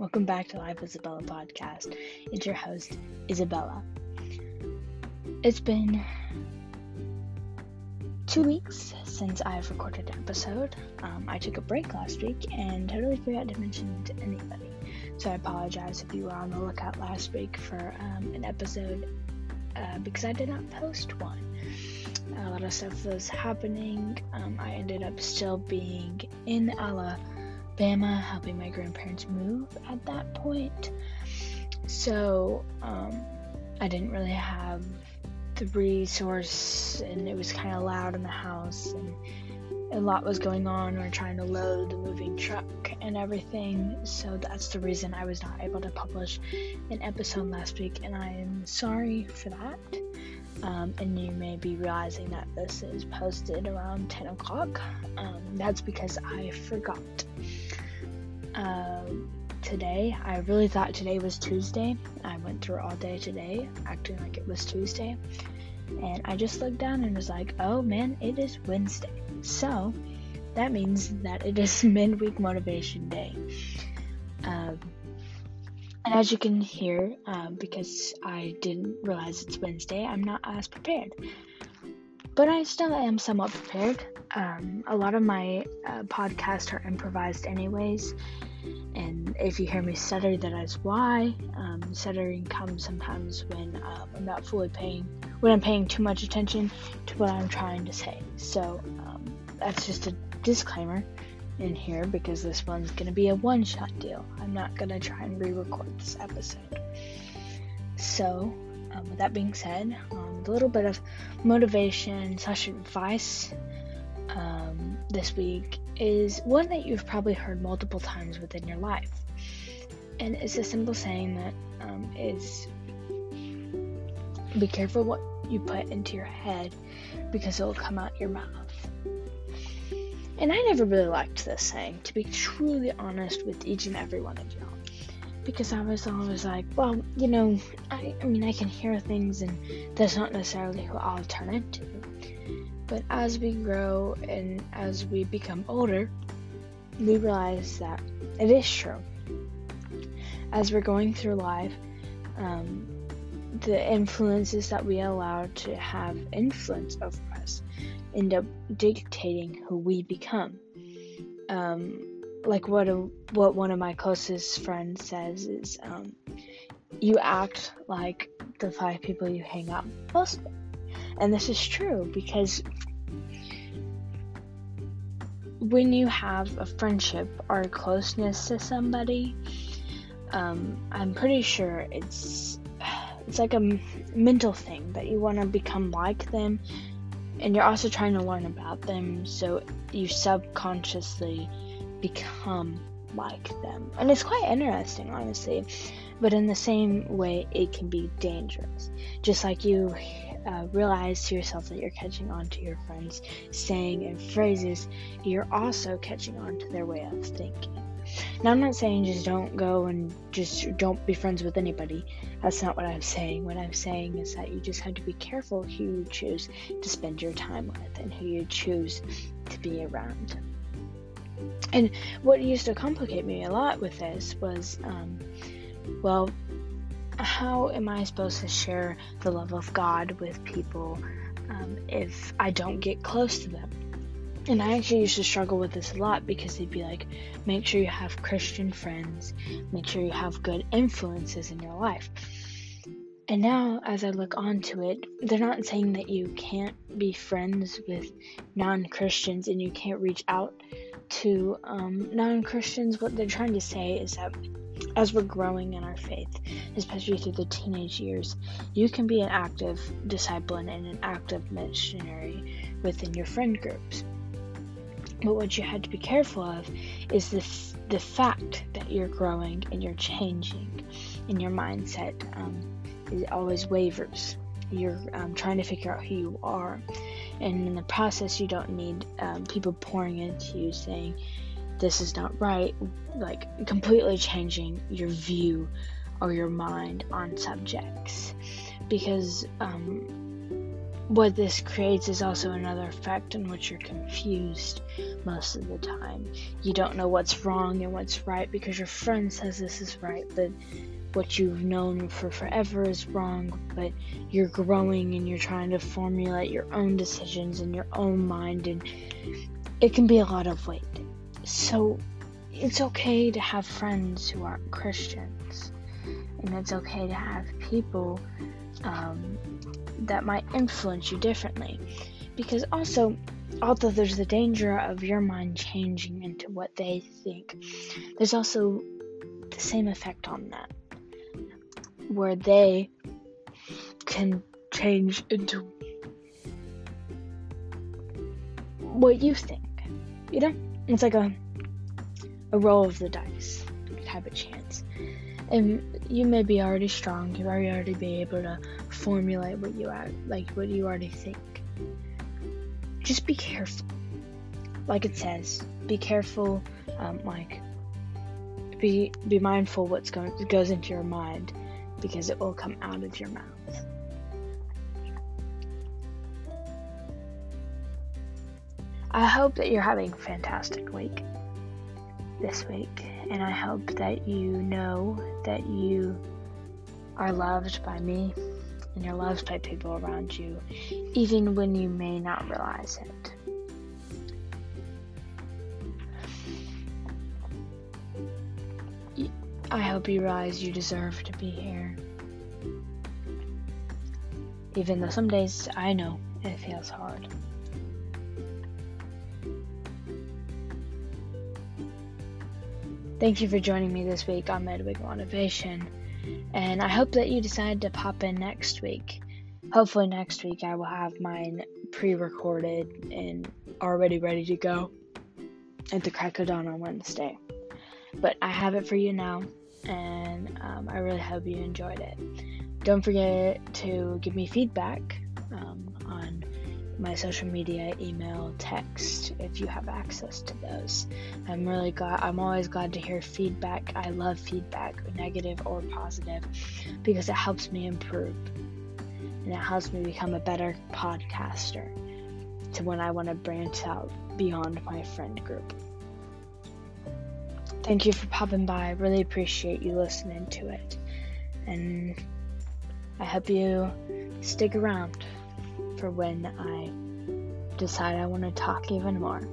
Welcome back to Live Isabella Podcast. It's your host, Isabella. It's been 2 weeks since I've recorded an episode. I took a break last week and totally forgot to mention it to anybody. So I apologize if you were on the lookout last week for an episode because I did not post one. A lot of stuff was happening. I ended up still being in Alabama, helping my grandparents move at that point. So I didn't really have the resource, and it was kind of loud in the house, and a lot was going on. We're trying to load the moving truck and everything, so that's the reason I was not able to publish an episode last week, and I am sorry for that. And you may be realizing that this is posted around 10 o'clock. That's because I forgot. Today, I really thought today was Tuesday. I went through all day today acting like it was Tuesday. And I just looked down and was like, oh man, it is Wednesday. So, that means that it is Medwig Motivation Day. And as you can hear, because I didn't realize it's Wednesday, I'm not as prepared. But I still am somewhat prepared. A lot of my podcasts are improvised anyways. And if you hear me stutter, that is why. Stuttering comes sometimes when I'm not fully paying, when I'm paying too much attention to what I'm trying to say. So that's just a disclaimer in here, because this one's gonna be a one-shot deal. I'm not gonna try and re-record this episode. So, with that being said, a little bit of motivation / advice this week is one that you've probably heard multiple times within your life, and it's a simple saying that is, be careful what you put into your head, because it will come out your mouth. And I never really liked this saying, to be truly honest with each and every one of y'all, because I was always like, well, you know, I mean, I can hear things, and that's not necessarily who I'll turn into. But as we grow and as we become older, we realize that it is true. As we're going through life, the influences that we allow to have influence over us end up dictating who we become. Like what one of my closest friends says is, you act like the 5 people you hang out most with. And this is true, because when you have a friendship or a closeness to somebody, I'm pretty sure it's like a mental thing that you want to become like them, and you're also trying to learn about them, so you subconsciously become like them. And it's quite interesting, honestly, but in the same way, it can be dangerous. Just like you realize to yourself that you're catching on to your friends' saying and phrases, you're also catching on to their way of thinking. Now, I'm not saying just don't go and just don't be friends with anybody. That's not what I'm saying. What I'm saying is that you just have to be careful who you choose to spend your time with and who you choose to be around. And what used to complicate me a lot with this was, well, how am I supposed to share the love of God with people if I don't get close to them? And I actually used to struggle with this a lot, because they'd be like, make sure you have Christian friends, make sure you have good influences in your life. And now, as I look onto it, they're not saying that you can't be friends with non-Christians and you can't reach out to non-Christians. What they're trying to say is that as we're growing in our faith, especially through the teenage years, you can be an active disciple and an active missionary within your friend groups. But what you had to be careful of is the fact that you're growing and you're changing, and your mindset is always wavers. You're trying to figure out who you are, and in the process, you don't need people pouring into you saying, this is not right, like completely changing your view or your mind on subjects, because What this creates is also another effect in which you're confused most of the time. You don't know what's wrong and what's right because your friend says this is right, but what you've known for forever is wrong. But you're growing and you're trying to formulate your own decisions in your own mind, and it can be a lot of weight. So it's okay to have friends who aren't Christians, and it's okay to have people that might influence you differently, because also, although there's the danger of your mind changing into what they think, there's also the same effect on that, where they can change into what you think, you know? It's like a roll of the dice type of chance. And you may be already strong, you may already be able to formulate what you already think. Just be careful. Like it says, be careful, be mindful what goes into your mind, because it will come out of your mouth. I hope that you're having a fantastic week this week, and I hope that you know that you are loved by me and you're loved by people around you, even when you may not realize it. I hope you realize you deserve to be here, even though some days I know it feels hard. Thank you for joining me this week on Medwig Motivation, and I hope that you decide to pop in next week. Hopefully next week I will have mine pre-recorded and already ready to go at the crack of dawn on Wednesday. But I have it for you now, and I really hope you enjoyed it. Don't forget to give me feedback on my social media, email, text, if you have access to those. I'm always glad to hear feedback. I love feedback, negative or positive, because it helps me improve, and it helps me become a better podcaster to when I want to branch out beyond my friend group. Thank you for popping by. I really appreciate you listening to it, and I hope you stick around for when I decide I want to talk even more.